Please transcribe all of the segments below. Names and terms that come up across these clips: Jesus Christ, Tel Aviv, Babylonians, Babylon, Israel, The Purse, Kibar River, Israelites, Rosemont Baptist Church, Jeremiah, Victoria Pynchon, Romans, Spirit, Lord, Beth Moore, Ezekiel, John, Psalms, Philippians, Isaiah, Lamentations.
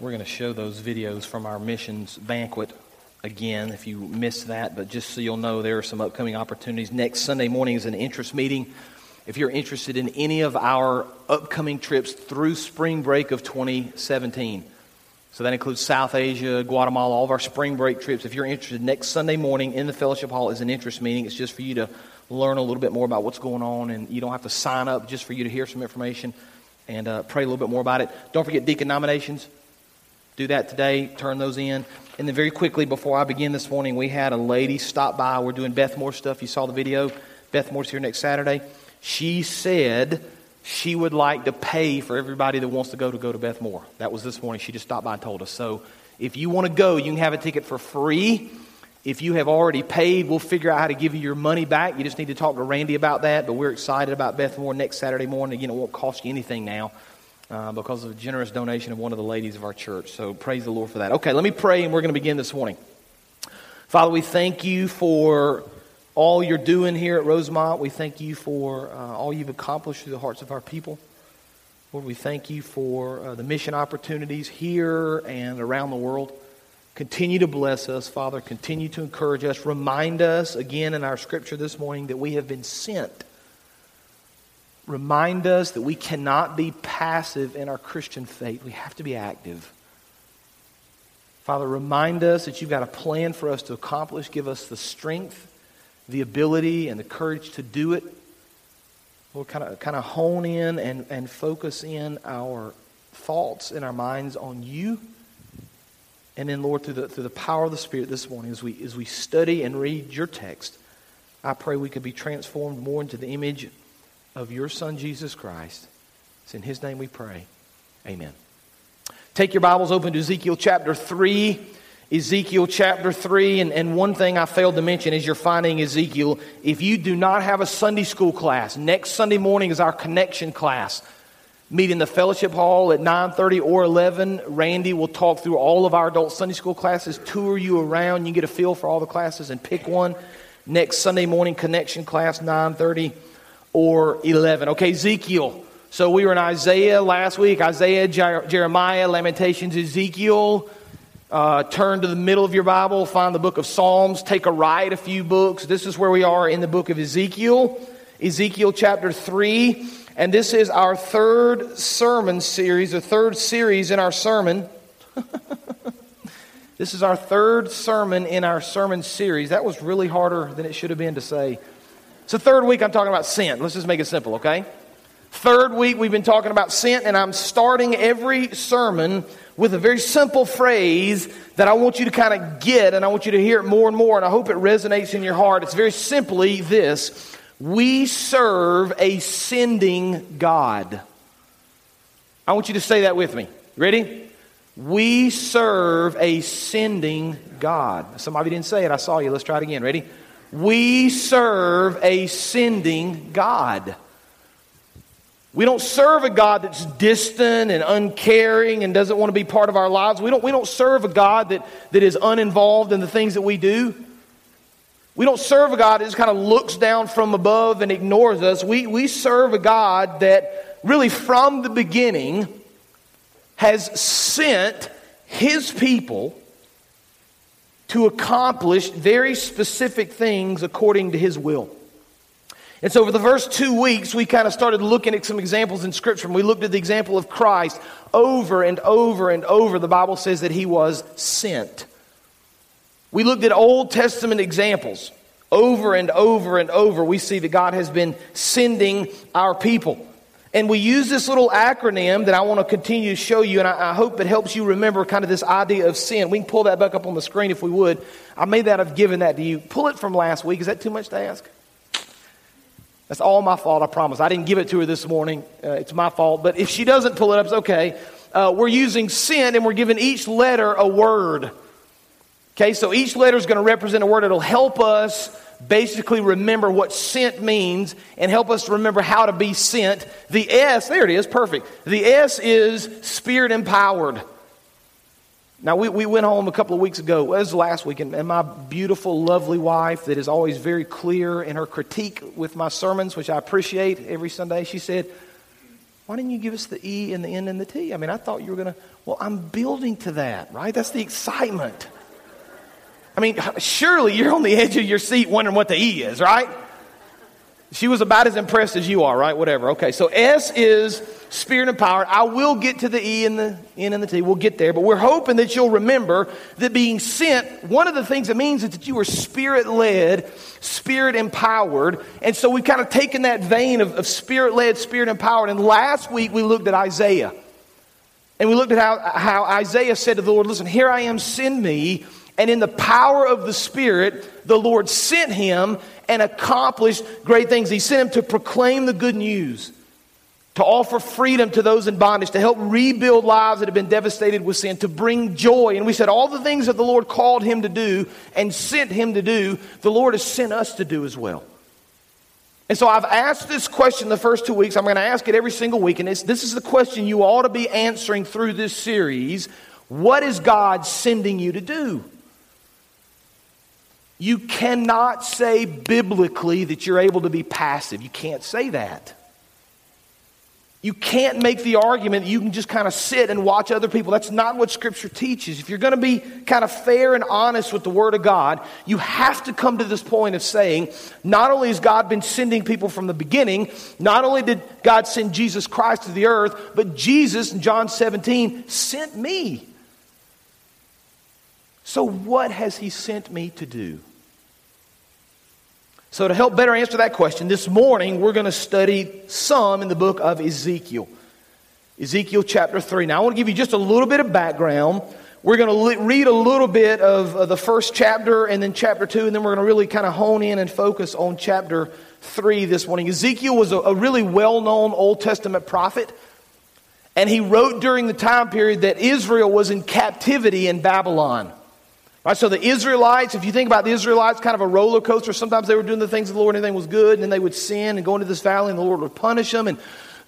We're going to show those videos from our missions banquet again if you missed that, but just so you'll know, there are some upcoming opportunities. Next Sunday morning is an interest meeting. If you're interested in any of our upcoming trips through spring break of 2017, so that includes South Asia, Guatemala, all of our spring break trips. If you're interested, next Sunday morning in the fellowship hall is an interest meeting. It's just for you to learn a little bit more about what's going on, and you don't have to sign up, just for you to hear some information and pray a little bit more about it. Don't forget deacon nominations. Do that today, turn those in. And then very quickly, before I begin this morning, we had a lady stop by. We're doing Beth Moore stuff. You saw the video. Beth Moore's here next Saturday. She said she would like to pay for everybody that wants to go to Beth Moore. That was this morning. She just stopped by and told us. So if you want to go, you can have a ticket for free. If you have already paid, we'll figure out how to give you your money back. You just need to talk to Randy about that. But we're excited about Beth Moore next Saturday morning. Again, it won't cost you anything now. Because of a generous donation of one of the ladies of our church. So praise the Lord for that. Okay, let me pray and we're going to begin this morning. Father, we thank you for all you're doing here at Rosemont. We thank you for all you've accomplished through the hearts of our people. Lord, we thank you for the mission opportunities here and around the world. Continue to bless us, Father. Continue to encourage us. Remind us again in our scripture this morning that we have been sent. Remind us that we cannot be passive in our Christian faith. We have to be active. Father, remind us that you've got a plan for us to accomplish. Give us the strength, the ability, and the courage to do it. We'll kind of hone in and focus in our thoughts and our minds on you. And then, Lord, through the power of the Spirit this morning, as we study and read your text, I pray we could be transformed more into the image of your Son, Jesus Christ. It's in His name we pray. Amen. Take your Bibles, open to Ezekiel chapter 3. Ezekiel chapter 3. And one thing I failed to mention is you're finding Ezekiel. If you do not have a Sunday school class, next Sunday morning is our connection class. Meet in the fellowship hall at 9:30 or 11. Randy will talk through all of our adult Sunday school classes, tour you around. You get a feel for all the classes and pick one. Next Sunday morning, connection class, 9:30. Or 11. Okay, Ezekiel. So we were in Isaiah last week. Isaiah, Jeremiah, Lamentations, Ezekiel. Turn to the middle of your Bible. Find the book of Psalms. Take a right, a few books. This is where we are in the book of Ezekiel. Ezekiel chapter 3. And this is our third sermon series, the third series in our sermon. This is our third sermon in our sermon series. That was really harder than it should have been to say. So third week I'm talking about sin. Let's just make it simple, okay? Third week we've been talking about sin, and I'm starting every sermon with a very simple phrase that I want you to kind of get, and I want you to hear it more and more, and I hope it resonates in your heart. It's very simply this: we serve a sending God. I want you to say that with me. Ready? We serve a sending God. Some of you didn't say it. I saw you. Let's try it again. Ready? We serve a sending God. We don't serve a God that's distant and uncaring and doesn't want to be part of our lives. We don't serve a God that is uninvolved in the things that we do. We don't serve a God that just kind of looks down from above and ignores us. We serve a God that really from the beginning has sent His people to accomplish very specific things according to His will. And so for the first 2 weeks, we kind of started looking at some examples in Scripture. And we looked at the example of Christ over and over and over. The Bible says that He was sent. We looked at Old Testament examples over and over and over. We see that God has been sending our people. And we use this little acronym that I want to continue to show you, and I hope it helps you remember kind of this idea of sin. We can pull that back up on the screen if we would. I may not have given that to you. Pull it from last week. Is that too much to ask? That's all my fault, I promise. I didn't give it to her this morning. It's my fault. But if she doesn't pull it up, it's okay. we're using sin, and we're giving each letter a word. Okay, so each letter is going to represent a word. It'll help us basically remember what sent means and help us remember how to be sent. The S, there it is, perfect. The S is Spirit empowered. Now, we went home a couple of weeks ago. It was last week, and my beautiful, lovely wife that is always very clear in her critique with my sermons, which I appreciate every Sunday, she said, "Why didn't you give us the E and the N and the T? I mean, I thought you were going to..." Well, I'm building to that, right? That's the excitement. I mean, surely you're on the edge of your seat wondering what the E is, right? She was about as impressed as you are, right? Whatever. Okay, so S is Spirit and Power. I will get to the E and the N and the T. We'll get there. But we're hoping that you'll remember that being sent, one of the things it means is that you were Spirit-led, Spirit-empowered. And so we've kind of taken that vein of Spirit-led, Spirit-empowered. And last week we looked at Isaiah. And we looked at how Isaiah said to the Lord, "Listen, here I am, send me." And in the power of the Spirit, the Lord sent him and accomplished great things. He sent him to proclaim the good news, to offer freedom to those in bondage, to help rebuild lives that have been devastated with sin, to bring joy. And we said all the things that the Lord called him to do and sent him to do, the Lord has sent us to do as well. And so I've asked this question the first 2 weeks. I'm going to ask it every single week. And this is the question you ought to be answering through this series. What is God sending you to do? You cannot say biblically that you're able to be passive. You can't say that. You can't make the argument that you can just kind of sit and watch other people. That's not what Scripture teaches. If you're going to be kind of fair and honest with the Word of God, you have to come to this point of saying, not only has God been sending people from the beginning, not only did God send Jesus Christ to the earth, but Jesus, in John 17, sent me. So what has He sent me to do? So to help better answer that question, this morning we're going to study some in the book of Ezekiel. Ezekiel chapter 3. Now I want to give you just a little bit of background. We're going to read a little bit of the first chapter and then chapter 2. And then we're going to really kind of hone in and focus on chapter 3 this morning. Ezekiel was a really well-known Old Testament prophet. And he wrote during the time period that Israel was in captivity in Babylon. Right, so the Israelites, if you think about the Israelites, kind of a roller coaster. Sometimes they were doing the things of the Lord, and everything was good, and then they would sin and go into this valley, and the Lord would punish them and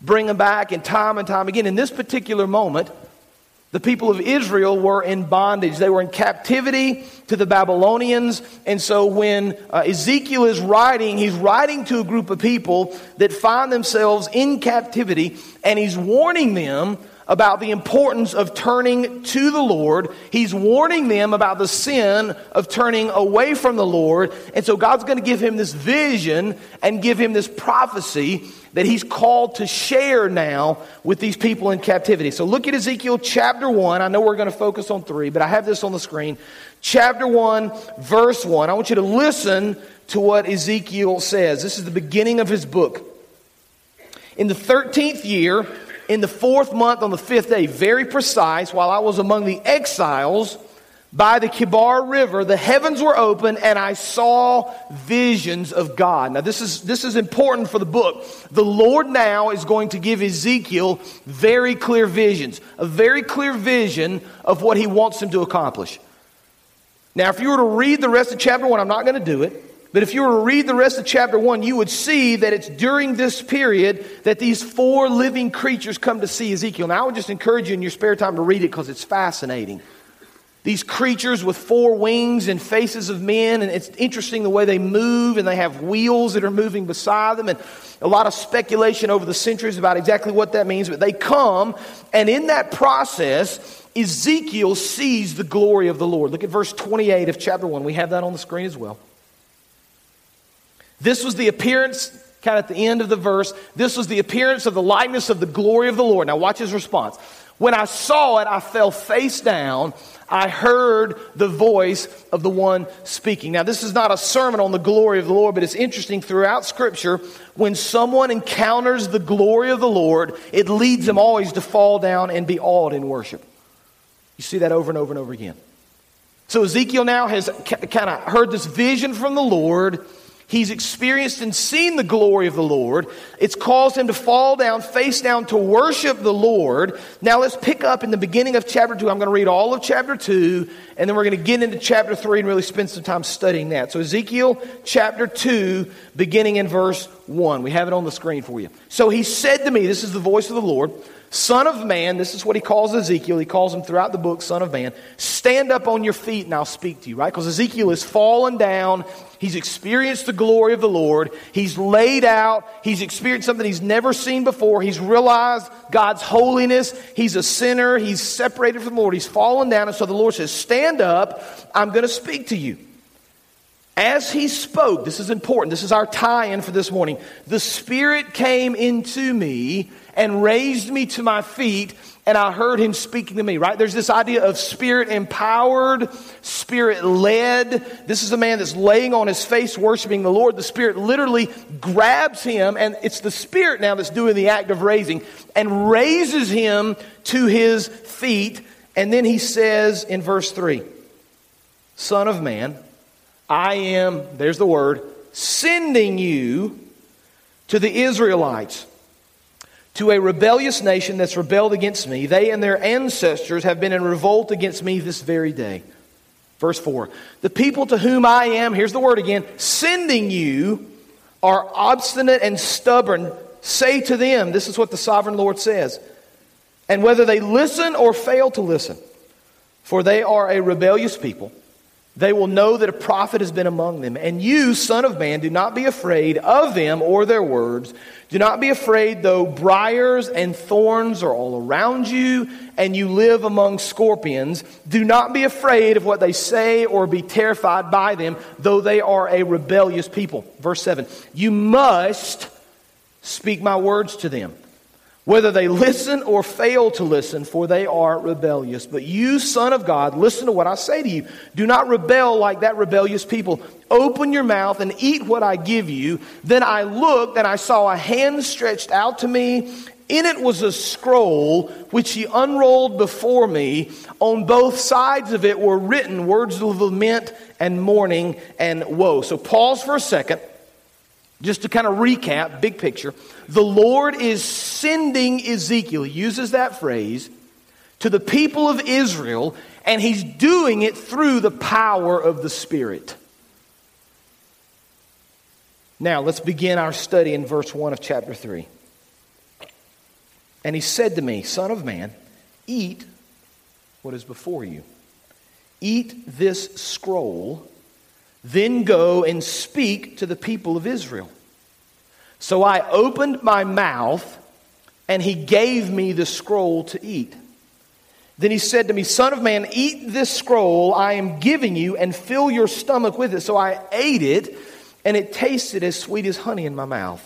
bring them back, and time again. In this particular moment, the people of Israel were in bondage. They were in captivity to the Babylonians. And so when Ezekiel is writing, he's writing to a group of people that find themselves in captivity, and he's warning them about the importance of turning to the Lord. He's warning them about the sin of turning away from the Lord. And so God's going to give him this vision and give him this prophecy that he's called to share now with these people in captivity. So look at Ezekiel chapter 1. I know we're going to focus on 3, but I have this on the screen. Chapter 1, verse 1. I want you to listen to what Ezekiel says. This is the beginning of his book. "In the 13th year... in the 4th month, on the 5th day, very precise, while I was among the exiles by the Kibar River, the heavens were open, and I saw visions of God." Now, this is important for the book. The Lord now is going to give Ezekiel very clear visions, a very clear vision of what he wants him to accomplish. Now, if you were to read the rest of chapter 1, I'm not going to do it. But if you were to read the rest of chapter 1, you would see that it's during this period that these 4 living creatures come to see Ezekiel. Now, I would just encourage you in your spare time to read it because it's fascinating. These creatures with 4 wings and faces of men, and it's interesting the way they move, and they have wheels that are moving beside them, and a lot of speculation over the centuries about exactly what that means. But they come, and in that process, Ezekiel sees the glory of the Lord. Look at verse 28 of chapter 1. We have that on the screen as well. This was the appearance, kind of at the end of the verse, this was the appearance of the likeness of the glory of the Lord. Now watch his response. "When I saw it, I fell face down. I heard the voice of the one speaking." Now this is not a sermon on the glory of the Lord, but it's interesting throughout Scripture, when someone encounters the glory of the Lord, it leads them always to fall down and be awed in worship. You see that over and over and over again. So Ezekiel now has kind of heard this vision from the Lord. He's experienced and seen the glory of the Lord. It's caused him to fall down, face down, to worship the Lord. Now let's pick up in the beginning of chapter 2. I'm going to read all of chapter 2, and then we're going to get into chapter 3 and really spend some time studying that. So Ezekiel chapter 2, beginning in verse 1. We have it on the screen for you. So he said to me, this is the voice of the Lord, Son of man, this is what he calls Ezekiel. He calls him throughout the book, Son of man. Stand up on your feet and I'll speak to you, right? Because Ezekiel has fallen down. He's experienced the glory of the Lord. He's laid out. He's experienced something he's never seen before. He's realized God's holiness. He's a sinner. He's separated from the Lord. He's fallen down. And so the Lord says, stand up. I'm going to speak to you. As he spoke, this is important. This is our tie-in for this morning. The Spirit came into me and raised me to my feet, and I heard him speaking to me, right? There's this idea of Spirit-empowered, Spirit-led. This is a man that's laying on his face, worshiping the Lord. The Spirit literally grabs him, and it's the Spirit now that's doing the act of raising, and raises him to his feet. And then he says in verse 3, Son of man, I am, there's the word, sending you to the Israelites, to a rebellious nation that's rebelled against me. They and their ancestors have been in revolt against me this very day. Verse 4. The people to whom I am, here's the word again, sending you are obstinate and stubborn. Say to them, this is what the sovereign Lord says. And whether they listen or fail to listen, for they are a rebellious people, they will know that a prophet has been among them. And you, Son of man, do not be afraid of them or their words. Do not be afraid, though briars and thorns are all around you, and you live among scorpions. Do not be afraid of what they say or be terrified by them, though they are a rebellious people. Verse 7, you must speak my words to them, whether they listen or fail to listen, for they are rebellious. But you, Son of God, listen to what I say to you. Do not rebel like that rebellious people. Open your mouth and eat what I give you. Then I looked, and I saw a hand stretched out to me. In it was a scroll, which he unrolled before me. On both sides of it were written words of lament and mourning and woe. So pause for a second. Just to kind of recap, big picture, the Lord is sending Ezekiel, he uses that phrase, to the people of Israel, and he's doing it through the power of the Spirit. Now, let's begin our study in verse 1 of chapter 3. And he said to me, Son of man, eat what is before you. Eat this scroll. Then go and speak to the people of Israel. So I opened my mouth, and he gave me the scroll to eat. Then he said to me, Son of man, eat this scroll I am giving you, and fill your stomach with it. So I ate it, and it tasted as sweet as honey in my mouth.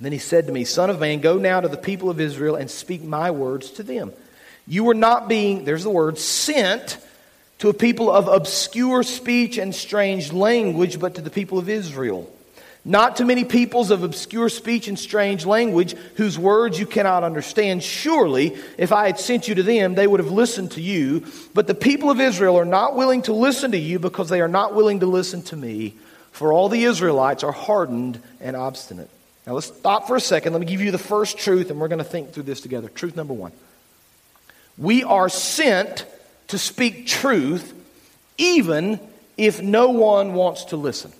Then he said to me, Son of man, go now to the people of Israel and speak my words to them. You were not being, there's the word, sent to a people of obscure speech and strange language, but to the people of Israel. Not to many peoples of obscure speech and strange language, whose words you cannot understand. Surely, if I had sent you to them, they would have listened to you. But the people of Israel are not willing to listen to you, because they are not willing to listen to me. For all the Israelites are hardened and obstinate. Now let's stop for a second. Let me give you the first truth, and we're going to think through this together. Truth number one. We are sent to speak truth, even if no one wants to listen.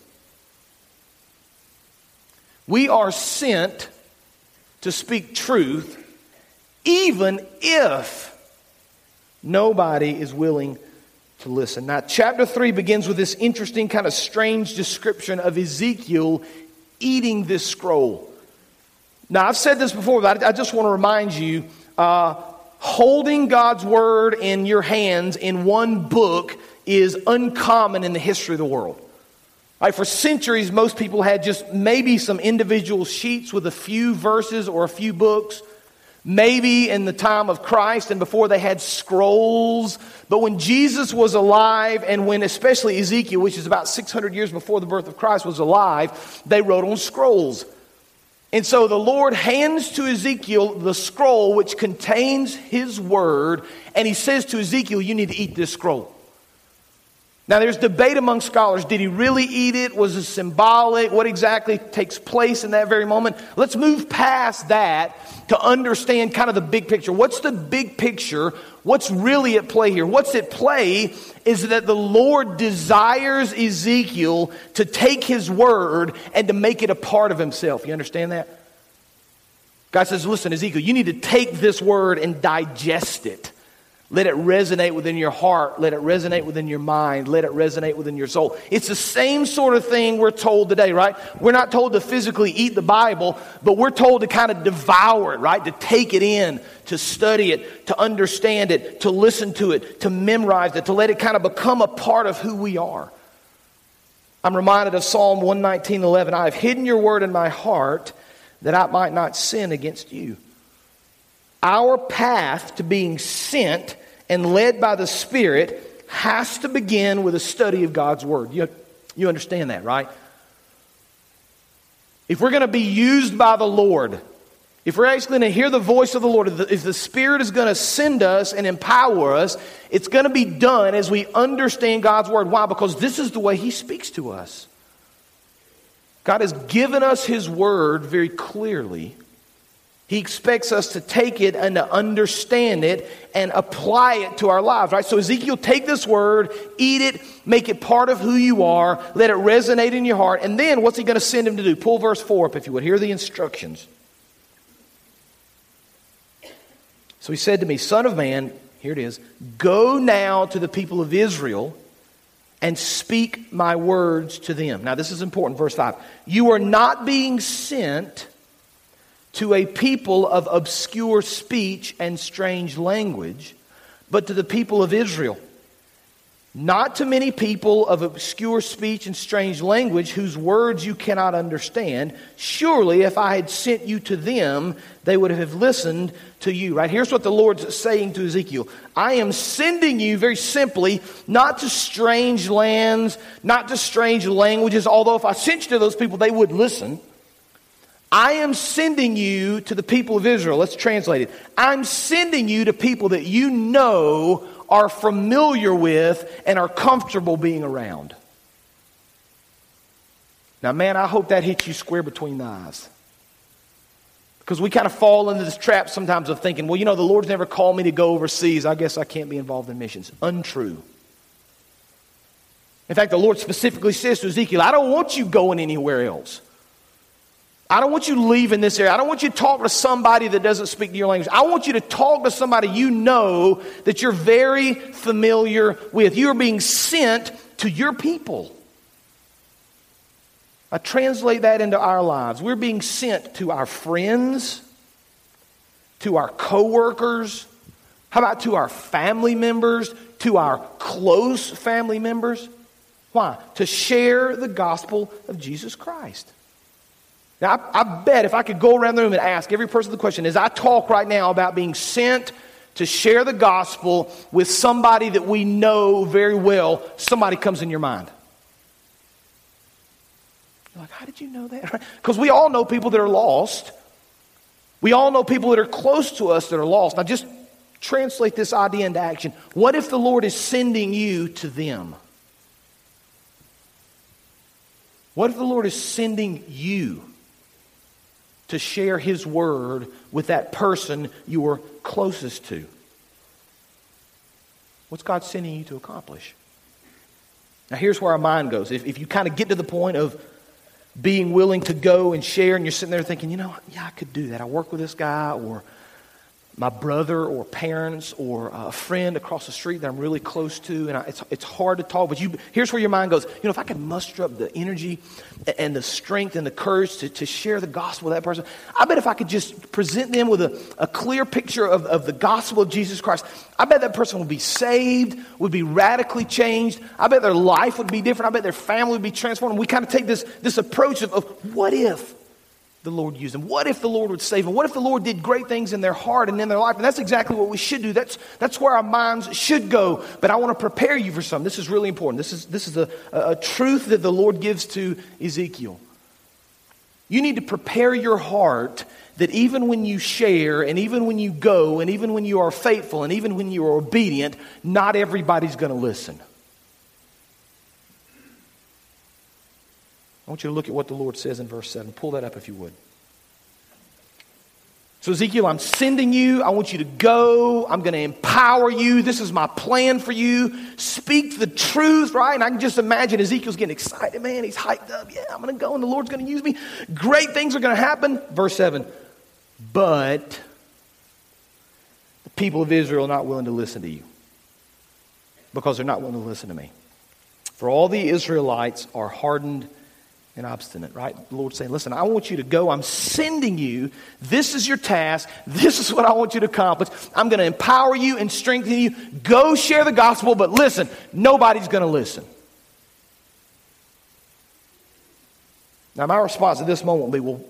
We are sent to speak truth, even if nobody is willing to listen. Now, chapter 3 begins with this interesting, kind of strange description of Ezekiel eating this scroll. Now, I've said this before, but I just want to remind you, holding God's word in your hands in one book is uncommon in the history of the world. Right, for centuries, most people had just maybe some individual sheets with a few verses or a few books. Maybe in the time of Christ and before, they had scrolls. But when Jesus was alive, and when especially Ezekiel, which is about 600 years before the birth of Christ, was alive, they wrote on scrolls. And so the Lord hands to Ezekiel the scroll which contains his word, and he says to Ezekiel, you need to eat this scroll. Now, there's debate among scholars. Did he really eat it? Was it symbolic? What exactly takes place in that very moment? Let's move past that to understand kind of the big picture. What's the big picture? What's really at play here? What's at play is that the Lord desires Ezekiel to take his word and to make it a part of himself. You understand that? God says, listen, Ezekiel, you need to take this word and digest it. Let it resonate within your heart. Let it resonate within your mind. Let it resonate within your soul. It's the same sort of thing we're told today, right? We're not told to physically eat the Bible, but we're told to kind of devour it, right? To take it in, to study it, to understand it, to listen to it, to memorize it, to let it kind of become a part of who we are. I'm reminded of Psalm 119:11. I have hidden your word in my heart that I might not sin against you. Our path to being sent and led by the Spirit has to begin with a study of God's Word. You understand that, right? If we're going to be used by the Lord, if we're actually going to hear the voice of the Lord, if the Spirit is going to send us and empower us, it's going to be done as we understand God's Word. Why? Because this is the way He speaks to us. God has given us His Word very clearly. He expects us to take it and to understand it and apply it to our lives, right? So Ezekiel, take this word, eat it, make it part of who you are, let it resonate in your heart. And then what's he going to send him to do? Pull verse 4 up if you would. Here are the instructions. So he said to me, Son of man, here it is, go now to the people of Israel and speak my words to them. Now this is important, verse 5. You are not being sent to a people of obscure speech and strange language, but to the people of Israel. Not to many people of obscure speech and strange language whose words you cannot understand. Surely if I had sent you to them, they would have listened to you. Right? Here's what the Lord's saying to Ezekiel. I am sending you, very simply, not to strange lands, not to strange languages, although if I sent you to those people, they would listen. I am sending you to the people of Israel. Let's translate it. I'm sending you to people that you know, are familiar with, and are comfortable being around. Now, man, I hope that hits you square between the eyes. Because we kind of fall into this trap sometimes of thinking, well, you know, the Lord's never called me to go overseas. I guess I can't be involved in missions. Untrue. In fact, the Lord specifically says to Ezekiel, I don't want you going anywhere else. I don't want you leaving this area. I don't want you to talk to somebody that doesn't speak your language. I want you to talk to somebody you know that you're very familiar with. You are being sent to your people. I translate that into our lives. We're being sent to our friends, to our coworkers. How about to our family members, to our close family members? Why? To share the gospel of Jesus Christ. Now, I bet if I could go around the room and ask every person the question, as I talk right now about being sent to share the gospel with somebody that we know very well, somebody comes in your mind. You're like, how did you know that? Because we all know people that are lost. We all know people that are close to us that are lost. Now, just translate this idea into action. What if the Lord is sending you to them? What if the Lord is sending you to share His Word with that person you are closest to? What's God sending you to accomplish? Now here's where our mind goes. If you kind of get to the point of being willing to go and share, and you're sitting there thinking, you know, yeah, I could do that. I work with this guy, or my brother, or parents, or a friend across the street that I'm really close to, and it's hard to talk, but here's where your mind goes, you know, if I could muster up the energy and the strength and the courage to share the gospel with that person, I bet if I could just present them with a clear picture of the gospel of Jesus Christ, I bet that person would be saved, would be radically changed, I bet their life would be different, I bet their family would be transformed. We kind of take this approach of what if the Lord used them? What if the Lord would save them? What if the Lord did great things in their heart and in their life? And that's exactly what we should do. That's where our minds should go. But I want to prepare you for something. This is really important. This is a truth that the Lord gives to Ezekiel. You need to prepare your heart that even when you share, and even when you go, and even when you are faithful, and even when you are obedient, not everybody's going to listen. I want you to look at what the Lord says in verse 7. Pull that up if you would. So Ezekiel, I'm sending you. I want you to go. I'm going to empower you. This is my plan for you. Speak the truth, right? And I can just imagine Ezekiel's getting excited. Man, he's hyped up. Yeah, I'm going to go and the Lord's going to use me. Great things are going to happen. Verse 7. But the people of Israel are not willing to listen to you because they're not willing to listen to me. For all the Israelites are hardened and obstinate, right? The Lord's saying, listen, I want you to go. I'm sending you. This is your task. This is what I want you to accomplish. I'm going to empower you and strengthen you. Go share the gospel, but listen, nobody's going to listen. Now, my response at this moment will be, well,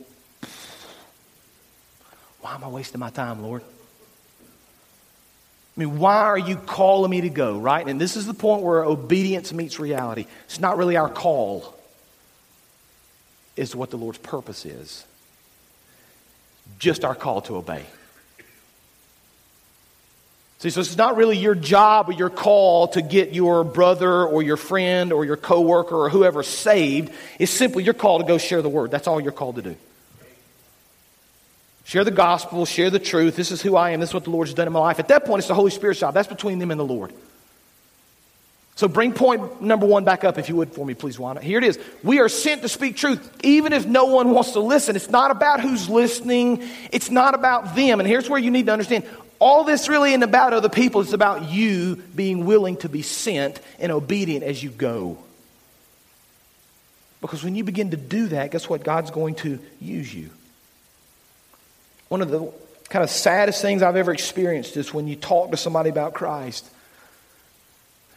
why am I wasting my time, Lord? I mean, why are you calling me to go, right? And this is the point where obedience meets reality. It's not really our call. Is what the Lord's purpose is. Just our call to obey. See, so it's not really your job or your call to get your brother or your friend or your coworker or whoever saved. It's simply your call to go share the word. That's all you're called to do. Share the gospel, share the truth. This is who I am. This is what the Lord's done in my life. At that point, it's the Holy Spirit's job. That's between them and the Lord. So bring point number one back up, if you would, for me, please, Wanda. Here it is. We are sent to speak truth, even if no one wants to listen. It's not about who's listening. It's not about them. And here's where you need to understand. All this really isn't about other people. It's about you being willing to be sent and obedient as you go. Because when you begin to do that, guess what? God's going to use you. One of the kind of saddest things I've ever experienced is when you talk to somebody about Christ.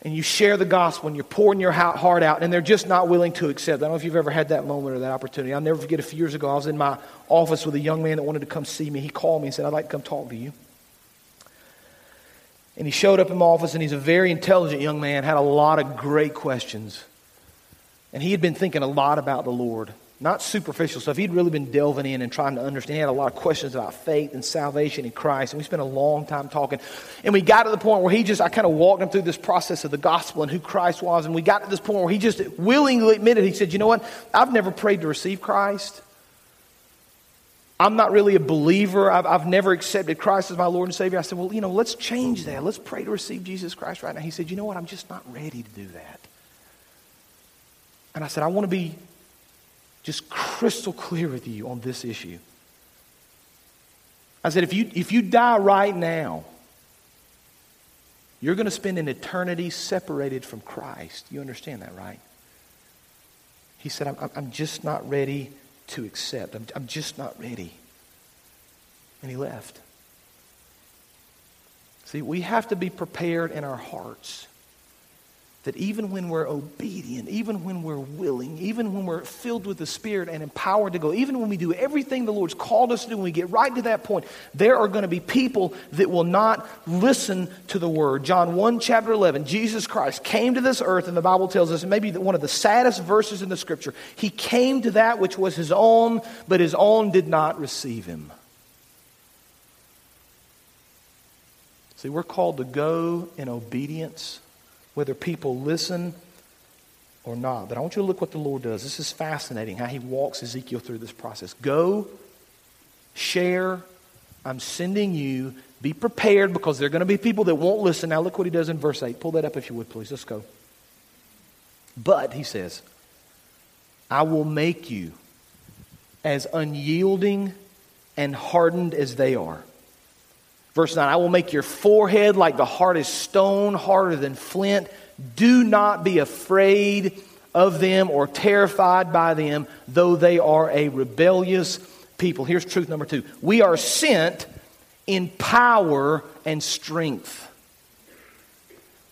And you share the gospel and you're pouring your heart out and they're just not willing to accept. I don't know if you've ever had that moment or that opportunity. I'll never forget a few years ago, I was in my office with a young man that wanted to come see me. He called me and said, I'd like to come talk to you. And he showed up in my office and he's a very intelligent young man, had a lot of great questions. And he had been thinking a lot about the Lord. Not superficial stuff. He'd really been delving in and trying to understand. He had a lot of questions about faith and salvation in Christ. And we spent a long time talking. And we got to the point where I kind of walked him through this process of the gospel and who Christ was. And we got to this point where he just willingly admitted, he said, you know what? I've never prayed to receive Christ. I'm not really a believer. I've never accepted Christ as my Lord and Savior. I said, well, you know, let's change that. Let's pray to receive Jesus Christ right now. He said, you know what? I'm just not ready to do that. And I said, I want to be just crystal clear with you on this issue. I said, if you die right now, you're going to spend an eternity separated from Christ. You understand that, right? He said, I'm just not ready to accept. I'm just not ready. And he left. See, we have to be prepared in our hearts that even when we're obedient, even when we're willing, even when we're filled with the Spirit and empowered to go, even when we do everything the Lord's called us to do, when we get right to that point, there are going to be people that will not listen to the word. John 1, chapter 11, Jesus Christ came to this earth, and the Bible tells us, and maybe one of the saddest verses in the Scripture, he came to that which was his own, but his own did not receive him. See, we're called to go in obedience, whether people listen or not. But I want you to look what the Lord does. This is fascinating how he walks Ezekiel through this process. Go, share, I'm sending you. Be prepared because there are going to be people that won't listen. Now look what he does in verse 8. Pull that up if you would, please. Let's go. But, he says, I will make you as unyielding and hardened as they are. Verse 9, I will make your forehead like the hardest stone, harder than flint. Do not be afraid of them or terrified by them, though they are a rebellious people. Here's truth number 2. We are sent in power and strength.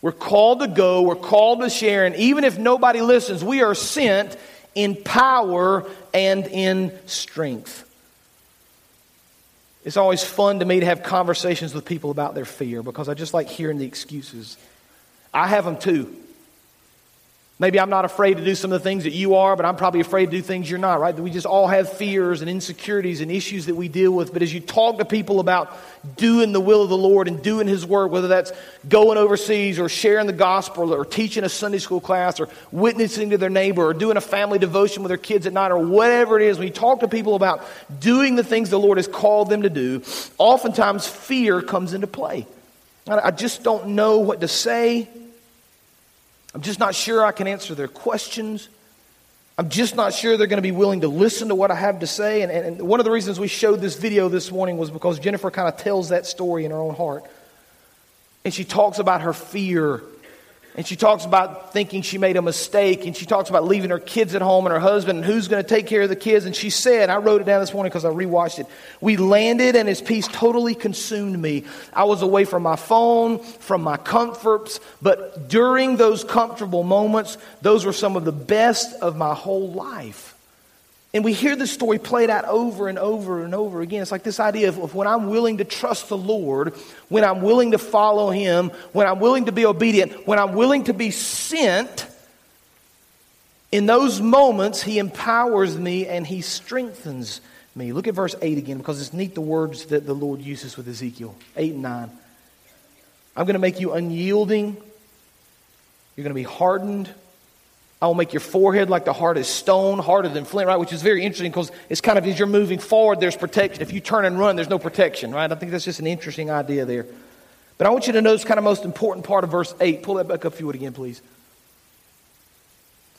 We're called to go. We're called to share. And even if nobody listens, we are sent in power and in strength. It's always fun to me to have conversations with people about their fear because I just like hearing the excuses. I have them too. Maybe I'm not afraid to do some of the things that you are, but I'm probably afraid to do things you're not, right? We just all have fears and insecurities and issues that we deal with. But as you talk to people about doing the will of the Lord and doing His work, whether that's going overseas or sharing the gospel or teaching a Sunday school class or witnessing to their neighbor or doing a family devotion with their kids at night or whatever it is, when you talk to people about doing the things the Lord has called them to do, oftentimes fear comes into play. I just don't know what to say. I'm just not sure I can answer their questions. I'm just not sure they're going to be willing to listen to what I have to say. And one of the reasons we showed this video this morning was because Jennifer kind of tells that story in her own heart. And she talks about her fear. And she talks about thinking she made a mistake. And she talks about leaving her kids at home and her husband and who's going to take care of the kids. And she said, I wrote it down this morning because I rewatched it. We landed and His peace totally consumed me. I was away from my phone, from my comforts. But during those comfortable moments, those were some of the best of my whole life. And we hear this story played out over and over and over again. It's like this idea of when I'm willing to trust the Lord, when I'm willing to follow Him, when I'm willing to be obedient, when I'm willing to be sent, in those moments He empowers me and He strengthens me. Look at verse 8 again, because it's neat the words that the Lord uses with Ezekiel 8 and 9. I'm going to make you unyielding. You're going to be hardened. I will make your forehead like the hardest stone, harder than flint, right? Which is very interesting because it's kind of as you're moving forward, there's protection. If you turn and run, there's no protection, right? I think that's just an interesting idea there. But I want you to notice kind of most important part of verse 8. Pull that back up if you would again, please.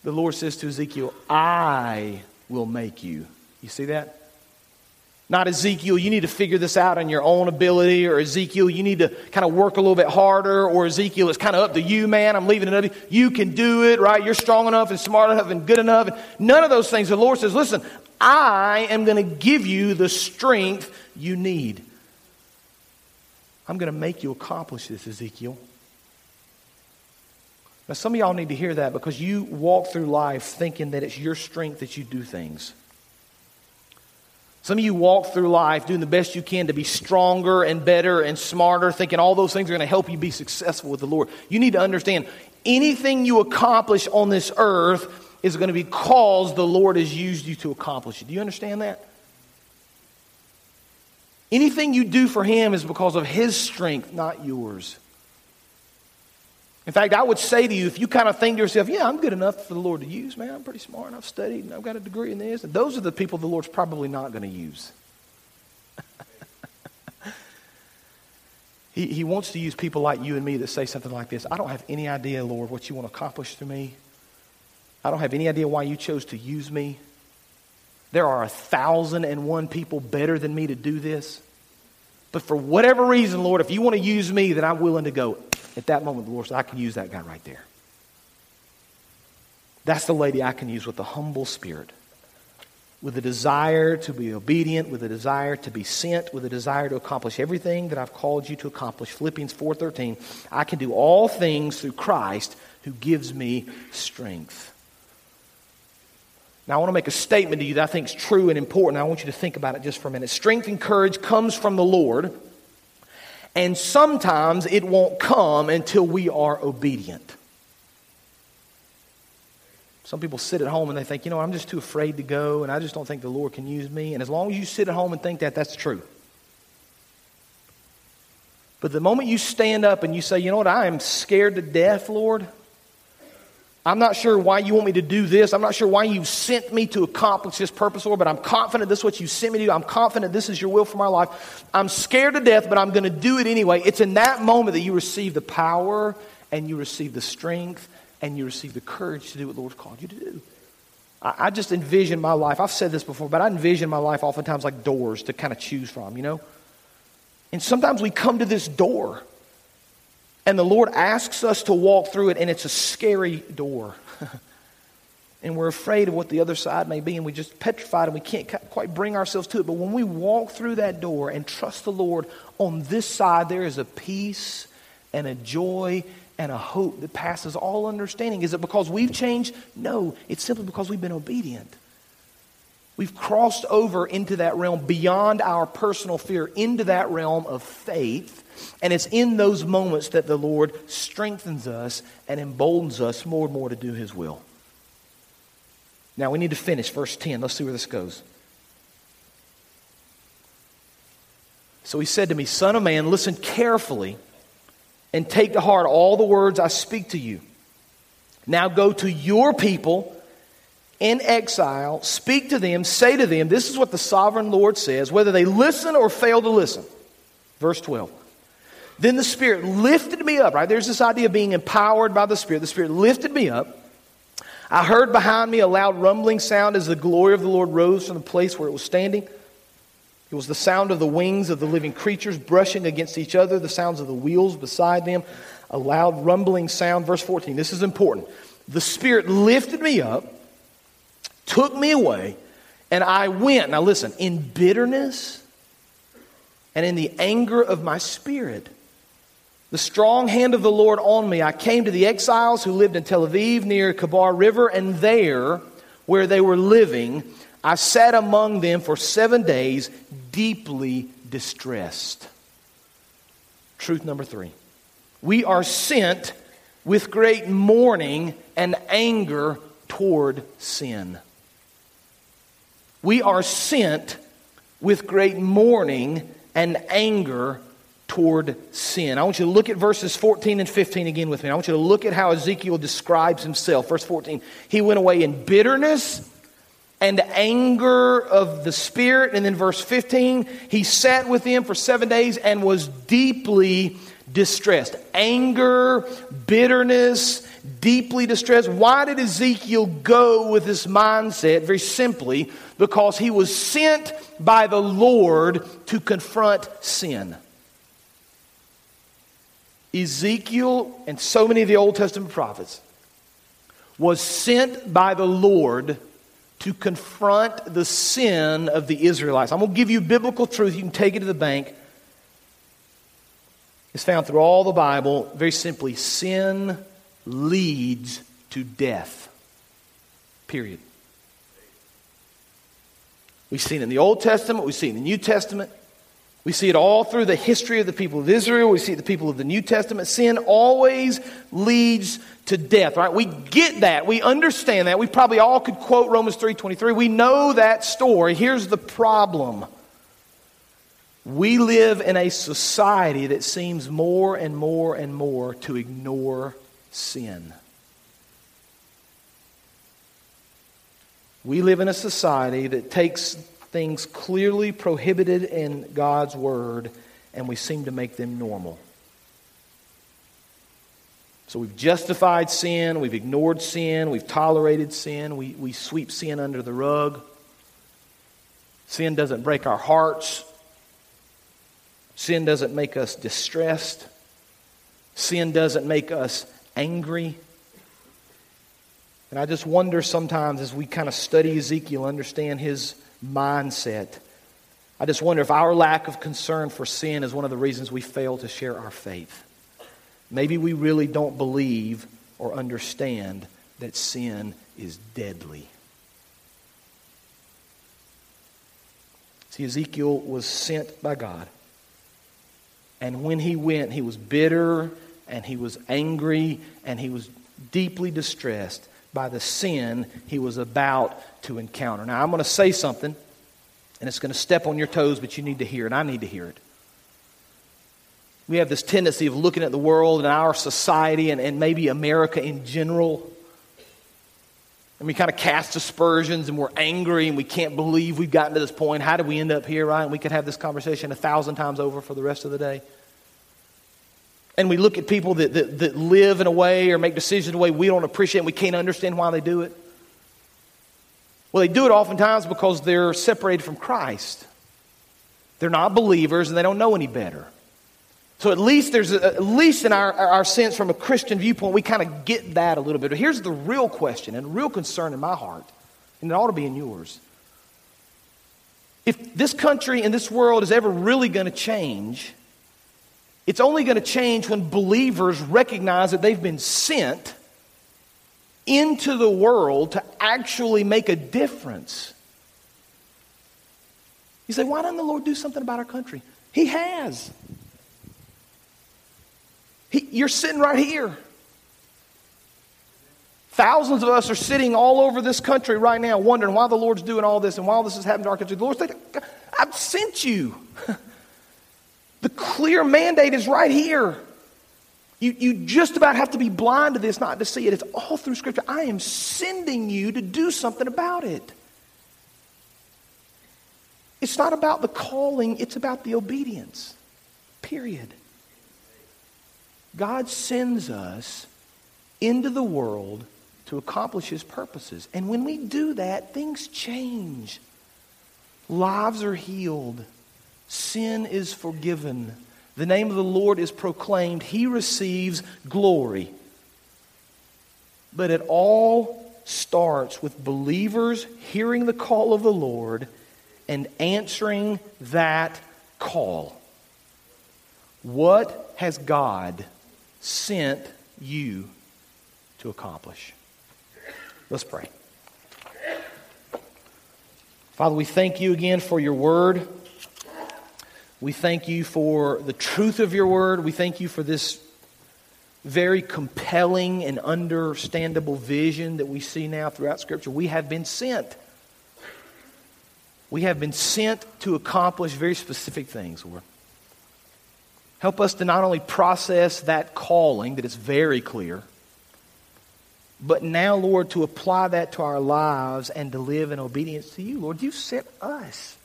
The Lord says to Ezekiel, I will make you. You see that? Not Ezekiel, you need to figure this out on your own ability, or Ezekiel, you need to kind of work a little bit harder, or Ezekiel, it's kind of up to you, man, I'm leaving it up to you. You can do it, right? You're strong enough and smart enough and good enough. And none of those things. The Lord says, listen, I am going to give you the strength you need. I'm going to make you accomplish this, Ezekiel. Now, some of y'all need to hear that because you walk through life thinking that it's your strength that you do things. Some of you walk through life doing the best you can to be stronger and better and smarter, thinking all those things are going to help you be successful with the Lord. You need to understand anything you accomplish on this earth is going to be because the Lord has used you to accomplish it. Do you understand that? Anything you do for Him is because of His strength, not yours. In fact, I would say to you, if you kind of think to yourself, yeah, I'm good enough for the Lord to use, man, I'm pretty smart and I've studied and I've got a degree in this, and those are the people the Lord's probably not going to use. He wants to use people like you and me that say something like this. I don't have any idea, Lord, what you want to accomplish through me. I don't have any idea why you chose to use me. There are 1,001 people better than me to do this. But for whatever reason, Lord, if you want to use me, then I'm willing to go. At that moment, the Lord said, I can use that guy right there. That's the lady I can use with a humble spirit, with a desire to be obedient, with a desire to be sent, with a desire to accomplish everything that I've called you to accomplish. Philippians 4:13, I can do all things through Christ who gives me strength. Now, I want to make a statement to you that I think is true and important. I want you to think about it just for a minute. Strength and courage comes from the Lord. And sometimes it won't come until we are obedient. Some people sit at home and they think, you know, I'm just too afraid to go and I just don't think the Lord can use me. And as long as you sit at home and think that, that's true. But the moment you stand up and you say, you know what, I am scared to death, Lord. I'm not sure why you want me to do this. I'm not sure why you sent me to accomplish this purpose, Lord, but I'm confident this is what you sent me to do. I'm confident this is your will for my life. I'm scared to death, but I'm going to do it anyway. It's in that moment that you receive the power and you receive the strength and you receive the courage to do what the Lord called you to do. I just envision my life. I've said this before, but I envision my life oftentimes like doors to kind of choose from, you know? And sometimes we come to this door and the Lord asks us to walk through it, and it's a scary door. And we're afraid of what the other side may be, and we're just petrified, and we can't quite bring ourselves to it. But when we walk through that door and trust the Lord on this side, there is a peace and a joy and a hope that passes all understanding. Is it because we've changed? No, it's simply because we've been obedient. We've crossed over into that realm beyond our personal fear, into that realm of faith. And it's in those moments that the Lord strengthens us and emboldens us more and more to do His will. Now we need to finish verse 10. Let's see where this goes. So he said to me, "Son of man, listen carefully and take to heart all the words I speak to you. Now go to your people in exile, speak to them, say to them, this is what the sovereign Lord says, whether they listen or fail to listen." Verse 12. Then the Spirit lifted me up, right? There's this idea of being empowered by the Spirit. The Spirit lifted me up. I heard behind me a loud rumbling sound as the glory of the Lord rose from the place where it was standing. It was the sound of the wings of the living creatures brushing against each other, the sounds of the wheels beside them, a loud rumbling sound. Verse 14, this is important. The Spirit lifted me up, took me away, and I went, now listen, in bitterness and in the anger of my spirit. The strong hand of the Lord on me. I came to the exiles who lived in Tel Aviv near Kibar River, and there, where they were living, I sat among them for 7 days, deeply distressed. Truth number 3. We are sent with great mourning and anger toward sin. We are sent with great mourning and anger toward sin. I want you to look at verses 14 and 15 again with me. I want you to look at how Ezekiel describes himself. Verse 14, he went away in bitterness and anger of the spirit. And then verse 15, he sat with them for 7 days and was deeply distressed. Anger, bitterness, deeply distressed. Why did Ezekiel go with this mindset? Very simply, because he was sent by the Lord to confront sin. Ezekiel and so many of the Old Testament prophets was sent by the Lord to confront the sin of the Israelites. I'm going to give you biblical truth. You can take it to the bank. It's found through all the Bible. Very simply, sin leads to death. Period. We've seen it in the Old Testament. We've seen it in the New Testament. We see it all through the history of the people of Israel. We see it the people of the New Testament. Sin always leads to death, right? We get that. We understand that. We probably all could quote Romans 3:23. We know that story. Here's the problem. We live in a society that seems more and more and more to ignore sin. We live in a society that takes things clearly prohibited in God's Word, and we seem to make them normal. So we've justified sin, we've ignored sin, we've tolerated sin, we sweep sin under the rug. Sin doesn't break our hearts. Sin doesn't make us distressed. Sin doesn't make us angry. And I just wonder sometimes as we kind of study Ezekiel, understand his mindset. I just wonder if our lack of concern for sin is one of the reasons we fail to share our faith. Maybe we really don't believe or understand that sin is deadly. See, Ezekiel was sent by God. And when he went, he was bitter and he was angry and he was deeply distressed by the sin he was about to encounter. Now, I'm going to say something, and it's going to step on your toes, but you need to hear it. I need to hear it. We have this tendency of looking at the world and our society and maybe America in general, and we kind of cast aspersions, and we're angry, and we can't believe we've gotten to this point. How did we end up here, right? And we could have this conversation 1,000 times over for the rest of the day. And we look at people that live in a way or make decisions in a way we don't appreciate and we can't understand why they do it. Well, they do it oftentimes because they're separated from Christ. They're not believers and they don't know any better. So at least at least in our sense from a Christian viewpoint, we kind of get that a little bit. But here's the real question and real concern in my heart, and it ought to be in yours. If this country and this world is ever really going to change, it's only going to change when believers recognize that they've been sent into the world to actually make a difference. You say, why doesn't the Lord do something about our country? He has. You're sitting right here. Thousands of us are sitting all over this country right now wondering why the Lord's doing all this and why all this is happening to our country. The Lord's saying, I've sent you. The clear mandate is right here. You just about have to be blind to this not to see it. It's all through Scripture. I am sending you to do something about it. It's not about the calling. It's about the obedience. Period. God sends us into the world to accomplish His purposes. And when we do that, things change. Lives are healed. Sin is forgiven. The name of the Lord is proclaimed. He receives glory. But it all starts with believers hearing the call of the Lord and answering that call. What has God sent you to accomplish? Let's pray. Father, we thank you again for your word. We thank you for the truth of your word. We thank you for this very compelling and understandable vision that we see now throughout Scripture. We have been sent. We have been sent to accomplish very specific things, Lord. Help us to not only process that calling, that it's very clear, but now, Lord, to apply that to our lives and to live in obedience to you, Lord. You sent us.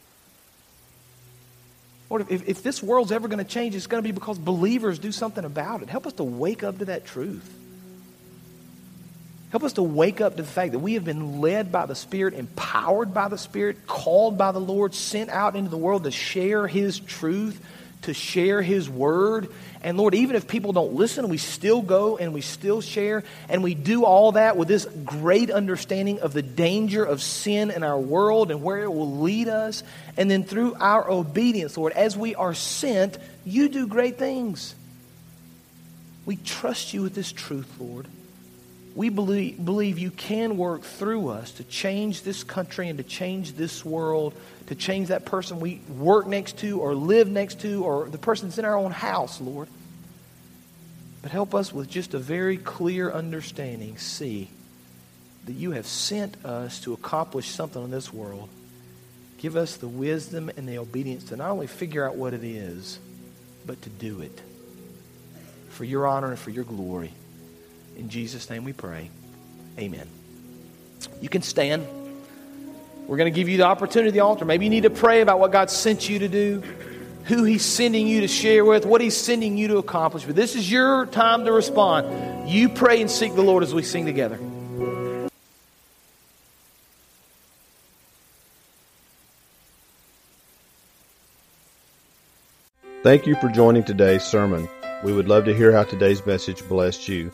Lord, if this world's ever going to change, it's going to be because believers do something about it. Help us to wake up to that truth. Help us to wake up to the fact that we have been led by the Spirit, empowered by the Spirit, called by the Lord, sent out into the world to share His truth, to share His word. And Lord, even if people don't listen, we still go and we still share. And we do all that with this great understanding of the danger of sin in our world and where it will lead us. And then through our obedience, Lord, as we are sent, you do great things. We trust you with this truth, Lord. We believe you can work through us to change this country and to change this world, to change that person we work next to or live next to or the person's in our own house, Lord. But help us with just a very clear understanding, see, that you have sent us to accomplish something in this world. Give us the wisdom and the obedience to not only figure out what it is, but to do it for your honor and for your glory. In Jesus' name we pray. Amen. You can stand. We're going to give you the opportunity at the altar. Maybe you need to pray about what God sent you to do, who He's sending you to share with, what He's sending you to accomplish. But this is your time to respond. You pray and seek the Lord as we sing together. Thank you for joining today's sermon. We would love to hear how today's message blessed you.